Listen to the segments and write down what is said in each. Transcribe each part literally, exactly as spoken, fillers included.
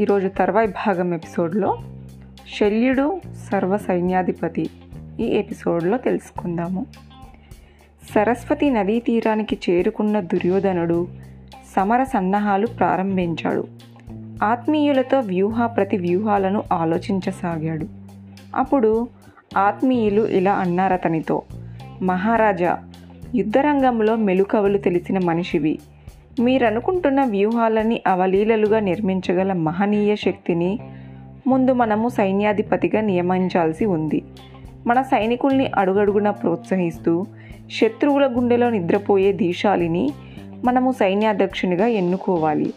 ఈరోజు తర్వాయి భాగం ఎపిసోడ్లో శల్యుడు సర్వ సైన్యాధిపతి ఈ ఎపిసోడ్లో తెలుసుకుందాము. సరస్వతి నదీ తీరానికి చేరుకున్న దుర్యోధనుడు సమర సన్నాహాలు ప్రారంభించాడు. ఆత్మీయులతో వ్యూహ ప్రతి వ్యూహాలను ఆలోచించసాగాడు. అప్పుడు ఆత్మీయులు ఇలా అన్నారతనితో, మహారాజా, యుద్ధరంగంలో మెలుకవలు తెలిసిన మనిషివి. మీరనుకుంటున్న వ్యూహాలని అవలీలలుగా నిర్మించగల మహనీయ శక్తిని ముందు మనము సైన్యాధిపతిగా నియమించాల్సి ఉంది. మన సైనికుల్ని అడుగడుగునా ప్రోత్సహిస్తూ శత్రువుల గుండెలో నిద్రపోయే దీశాలిని మనము సైన్యాధ్యక్షునిగా ఎన్నుకోవాలి.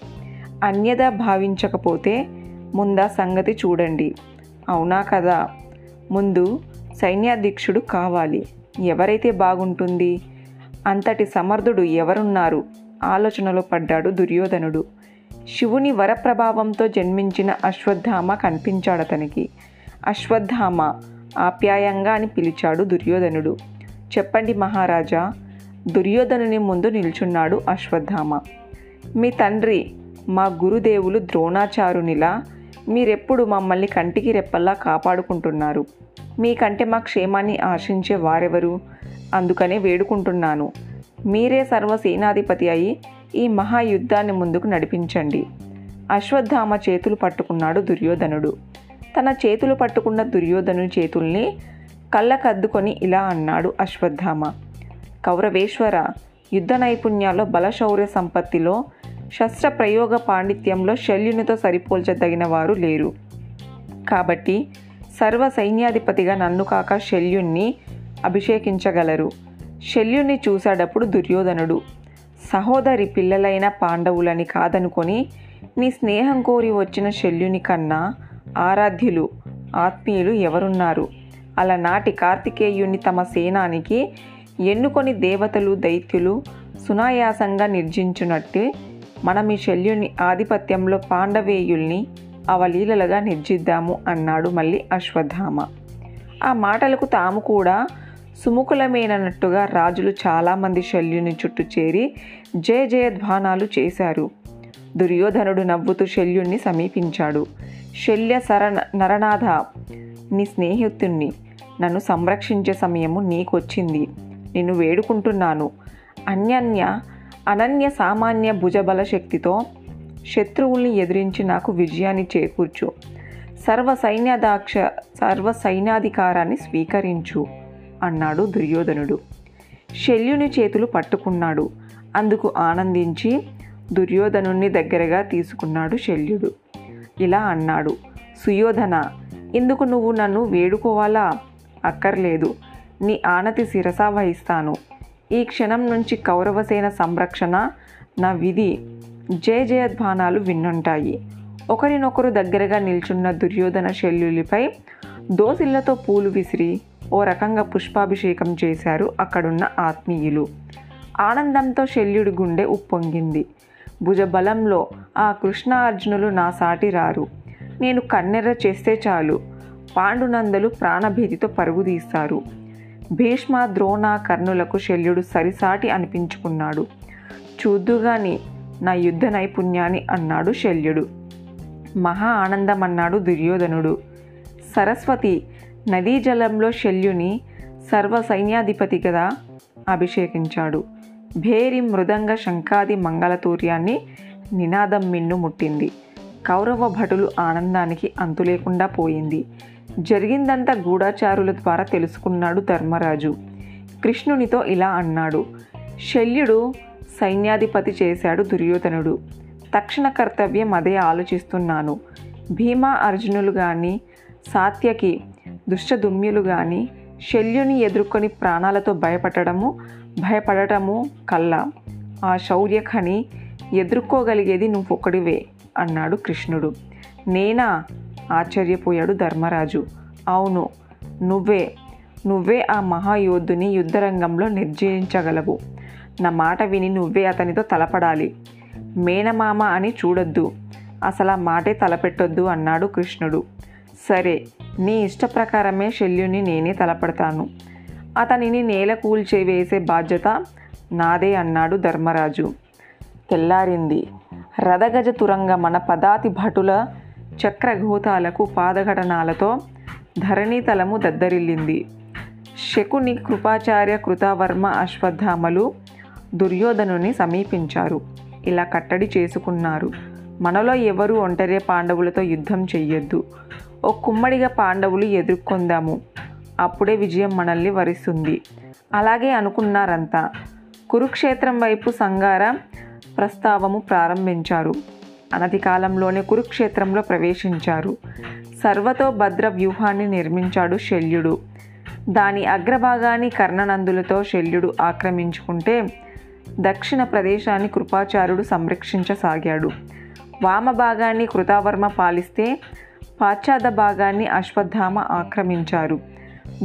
అన్యదా భావించకపోతే ముందా సంగతి చూడండి, అవునా కదా? ముందు సైన్యాధ్యక్షుడు కావాలి. ఎవరైతే బాగుంటుంది? అంతటి సమర్థుడు ఎవరున్నారు? ఆలోచనలో పడ్డాడు దుర్యోధనుడు. శివుని వరప్రభావంతో జన్మించిన అశ్వత్థామ కనిపించాడతనికి. అశ్వత్థామ ఆప్యాయంగా అని పిలిచాడు దుర్యోధనుడు. చెప్పండి మహారాజా. దుర్యోధనుని ముందు నిల్చున్నాడు అశ్వత్థామ. మీ తండ్రి మా గురుదేవులు ద్రోణాచార్యునిలా మీరెప్పుడు మమ్మల్ని కంటికి రెప్పల్లా కాపాడుకుంటున్నారు. మీకంటే మా క్షేమాన్ని ఆశించే వారెవరు? అందుకనే వేడుకుంటున్నాను, మీరే సర్వసేనాధిపతి అయి ఈ మహాయుద్ధాన్ని ముందుకు నడిపించండి. అశ్వత్థామ చేతులు పట్టుకున్నాడు దుర్యోధనుడు. తన చేతులు పట్టుకున్న దుర్యోధను చేతుల్ని కళ్ళకద్దుకొని ఇలా అన్నాడు అశ్వత్థామ, కౌరవేశ్వర, యుద్ధ నైపుణ్యాల్లో, బలశౌర్య సంపత్తిలో, శస్త్ర ప్రయోగ పాండిత్యంలో శల్యునితో సరిపోల్చదగిన వారు లేరు. కాబట్టి సర్వ సైన్యాధిపతిగా నన్ను కాక శల్యుణ్ణి అభిషేకించగలరు. శల్యుణ్ణి చూశాడప్పుడు దుర్యోధనుడు, సహోదరి పిల్లలైన పాండవులని కాదనుకొని నీ స్నేహం కోరి వచ్చిన శల్యుని కన్నా ఆరాధ్యులు, ఆత్మీయులు ఎవరున్నారు? అలనాటి కార్తికేయుణ్ణి తమ సేనానికి ఎన్నుకొని దేవతలు, దైత్యులు సునాయాసంగా నిర్జించునట్టు మనం ఈ శల్యుని ఆధిపత్యంలో పాండవేయుల్ని అవలీలలుగా నిర్జిద్దాము అన్నాడు మళ్ళీ అశ్వత్థామ. ఆ మాటలకు తాము కూడా సుముఖులమేనన్నట్టుగా రాజులు చాలామంది శల్యుని చుట్టూ చేరి జయ జయధ్వానాలు చేశారు. దుర్యోధనుడు నవ్వుతూ శల్యుణ్ణి సమీపించాడు. శల్య సర నరనాథ, నీ స్నేహితుణ్ణి నన్ను సంరక్షించే సమయము నీకొచ్చింది. నిన్ను వేడుకుంటున్నాను. అన్యన్య అనన్య సామాన్య భుజబల శక్తితో శత్రువుల్ని ఎదిరించి నాకు విజయాన్ని చేకూర్చు. సర్వ సైన్యాధ్యక్ష సర్వ సైన్యాధికారాన్ని స్వీకరించు అన్నాడు దుర్యోధనుడు. శల్యుని చేతులు పట్టుకున్నాడు. అందుకు ఆనందించి దుర్యోధనుణ్ణి దగ్గరగా తీసుకున్నాడు శల్యుడు. ఇలా అన్నాడు, సుయోధన, ఇందుకు నువ్వు నన్ను వేడుకోవాలా? అక్కర్లేదు, నీ ఆనతి శిరసా వహిస్తాను. ఈ క్షణం నుంచి కౌరవసేన సంరక్షణ నా విధి. జయ జయధ్వానాలు విన్నుంటాయి. ఒకరినొకరు దగ్గరగా నిల్చున్న దుర్యోధన శల్యులపై దోసిళ్లతో పూలు విసిరి ఓ రకంగా పుష్పాభిషేకం చేశారు అక్కడున్న ఆత్మీయులు. ఆనందంతో శల్యుడి గుండె ఉప్పొంగింది. భుజబలంలో ఆ కృష్ణ అర్జునులు నా సాటి రారు. నేను కన్నెర్ర చేస్తే చాలు పాండునందలు ప్రాణభీతితో పరుగుదీస్తారు. భీష్మ, ద్రోణ, కర్ణులకు శల్యుడు సరిసాటి అనిపించుకున్నాడు. చూద్దుగాని నా యుద్ధ నైపుణ్యాన్ని అన్నాడు శల్యుడు. మహా ఆనందం అన్నాడు దుర్యోధనుడు. సరస్వతి నదీ జలంలో శల్యుని సర్వ సైన్యాధిపతిగా అభిషేకించాడు. భేరి మృదంగ శంఖాది మంగళతూర్యాన్ని నినాదం మిన్ను ముట్టింది. కౌరవ భటులు ఆనందానికి అంతులేకుండా పోయింది. జరిగిందంతా గూఢచారుల ద్వారా తెలుసుకున్నాడు ధర్మరాజు. కృష్ణునితో ఇలా అన్నాడు, శల్యుడు సైన్యాధిపతి చేశాడు దుర్యోధనుడు. తక్షణ కర్తవ్యం అదే ఆలోచిస్తున్నాను. భీమా అర్జునులు కానీ, సాత్యకి దుష్ట దుమ్యులు కానీ శల్యుని ఎదుర్కొని ప్రాణాలతో భయపడటము భయపడటము కల్లా ఆ శౌర్యఖని ఎదుర్కోగలిగేది నువ్వొక్కడివే అన్నాడు కృష్ణుడు. నేనా? ఆశ్చర్యపోయాడు ధర్మరాజు. అవును, నువ్వే నువ్వే ఆ మహాయోధుని యుద్ధరంగంలో నిర్జయించగలవు. నా మాట విని నువ్వే అతనితో తలపడాలి. మేనమామ అని చూడొద్దు, అసలు ఆ మాటే తలపెట్టొద్దు అన్నాడు కృష్ణుడు. సరే, నీ ఇష్ట ప్రకారమే శల్యుని నేనే తలపడతాను. అతనిని నేల కూల్చి వేసే బాధ్యత నాదే అన్నాడు ధర్మరాజు. తెల్లారింది. రథగజ తురంగ మన పదాతి భటుల చక్రఘోతాలకు పాదఘటనాలతో ధరణీతలము దద్దరిల్లింది. శకుని, కృపాచార్య, కృతావర్మ, అశ్వత్థామలు దుర్యోధనుని సమీపించారు. ఇలా కట్టడి చేసుకున్నారు. మనలో ఎవరు ఒంటరే పాండవులతో యుద్ధం చెయ్యొద్దు, ఓ కుమ్మడిగా పాండవులు ఎదుర్కొందాము, అప్పుడే విజయం మనల్ని వరిస్తుంది. అలాగే అనుకున్నారంతా. కురుక్షేత్రం వైపు సంగార ప్రస్తావము ప్రారంభించారు. అనతి కాలంలోనే కురుక్షేత్రంలో ప్రవేశించారు. సర్వతో భద్ర వ్యూహాన్ని నిర్మించాడు శల్యుడు. దాని అగ్రభాగాన్ని కర్ణనందులతో శల్యుడు ఆక్రమించుకుంటే దక్షిణ ప్రదేశాన్ని కృపాచార్యుడు సంరక్షించసాగాడు. వామభాగాన్ని కృతావర్మ పాలిస్తే పాశ్చాద భాగాన్ని అశ్వత్థామ ఆక్రమించారు.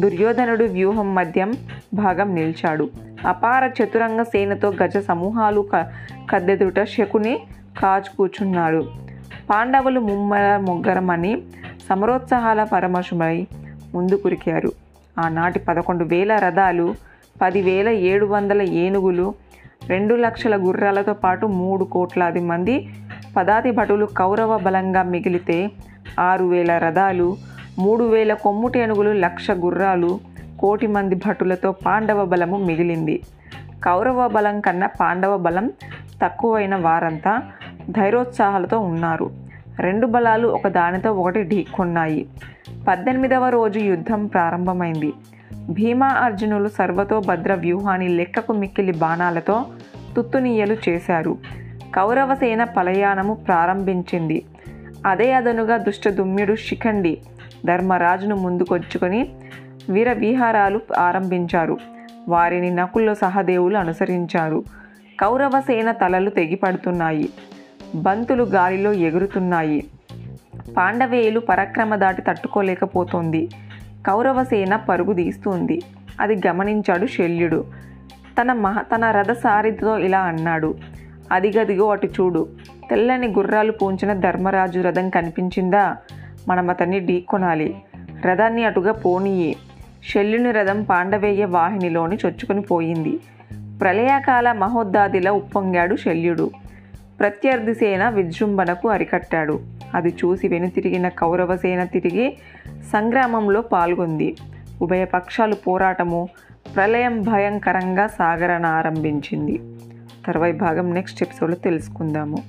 దుర్యోధనుడు వ్యూహం మధ్యం భాగం నిలిచాడు. అపార చతురంగ సేనతో గజ సమూహాలు క కద్దెదుట శకుని కాచు కూర్చున్నాడు. పాండవులు ముమ్మర ముగ్గరమని సమరోత్సాహాల పరమశుమై ముందు కురికారు. ఆనాటి పదకొండు వేల రథాలు, పదివేల ఏడు వందల ఏనుగులు, రెండు లక్షల గుర్రాలతో పాటు మూడు కోట్లాది మంది పదాతి భటులు కౌరవ బలంగా మిగిలితే ఆరు వేల రథాలు, మూడు వేల కొమ్ముటి ఏనుగులు, లక్ష గుర్రాలు, కోటి మంది భటులతో పాండవ బలము మిగిలింది. కౌరవ బలం కన్నా పాండవ బలం తక్కువైన వారంతా ధైర్యోత్సాహాలతో ఉన్నారు. రెండు బలాలు ఒక దానితో ఒకటి ఢీకొన్నాయి. పద్దెనిమిదవ రోజు యుద్ధం ప్రారంభమైంది. భీమా అర్జునులు సర్వతో భద్ర వ్యూహాన్ని లెక్కకు మిక్కిలి బాణాలతో తుత్తునీయలు చేశారు. కౌరవసేన పలయాణము ప్రారంభించింది. అదే అదనుగా దుష్ట దుమ్యుడు శిఖండి ధర్మరాజును ముందుకొచ్చుకొని వీర విహారాలు ఆరంభించారు. వారిని నకుల, సహదేవులు అనుసరించారు. కౌరవసేన తలలు తెగిపడుతున్నాయి, బంతులు గాలిలో ఎగురుతున్నాయి. పాండవేయులు పరాక్రమ దాటి తట్టుకోలేకపోతుంది. కౌరవసేన పరుగు తీస్తుంది. అది గమనించాడు శల్యుడు. తన మహ తన రథసారితో ఇలా అన్నాడు, అదిగదిగో అటు చూడు, తెల్లని గుర్రాలు పూంచిన ధర్మరాజు రథం కనిపించిందా? మనం అతన్ని ఢీకొనాలి, రథాన్ని అటుగా పోనీయే. శల్యుని రథం పాండవేయ వాహినిలోని చొచ్చుకుని పోయింది. ప్రళయాకాల మహోద్దాదిలా ఉప్పొంగాడు శల్యుడు. ప్రత్యర్థి సేన విజృంభణకు అరికట్టాడు. అది చూసి వెనుతిరిగిన కౌరవసేన తిరిగి సంగ్రామంలో పాల్గొంది. ఉభయ పక్షాలు పోరాటము ప్రళయం భయంకరంగా సాగరణ ఆరంభించింది. తర్వాయి భాగం నెక్స్ట్ ఎపిసోడ్లో తెలుసుకుందాము.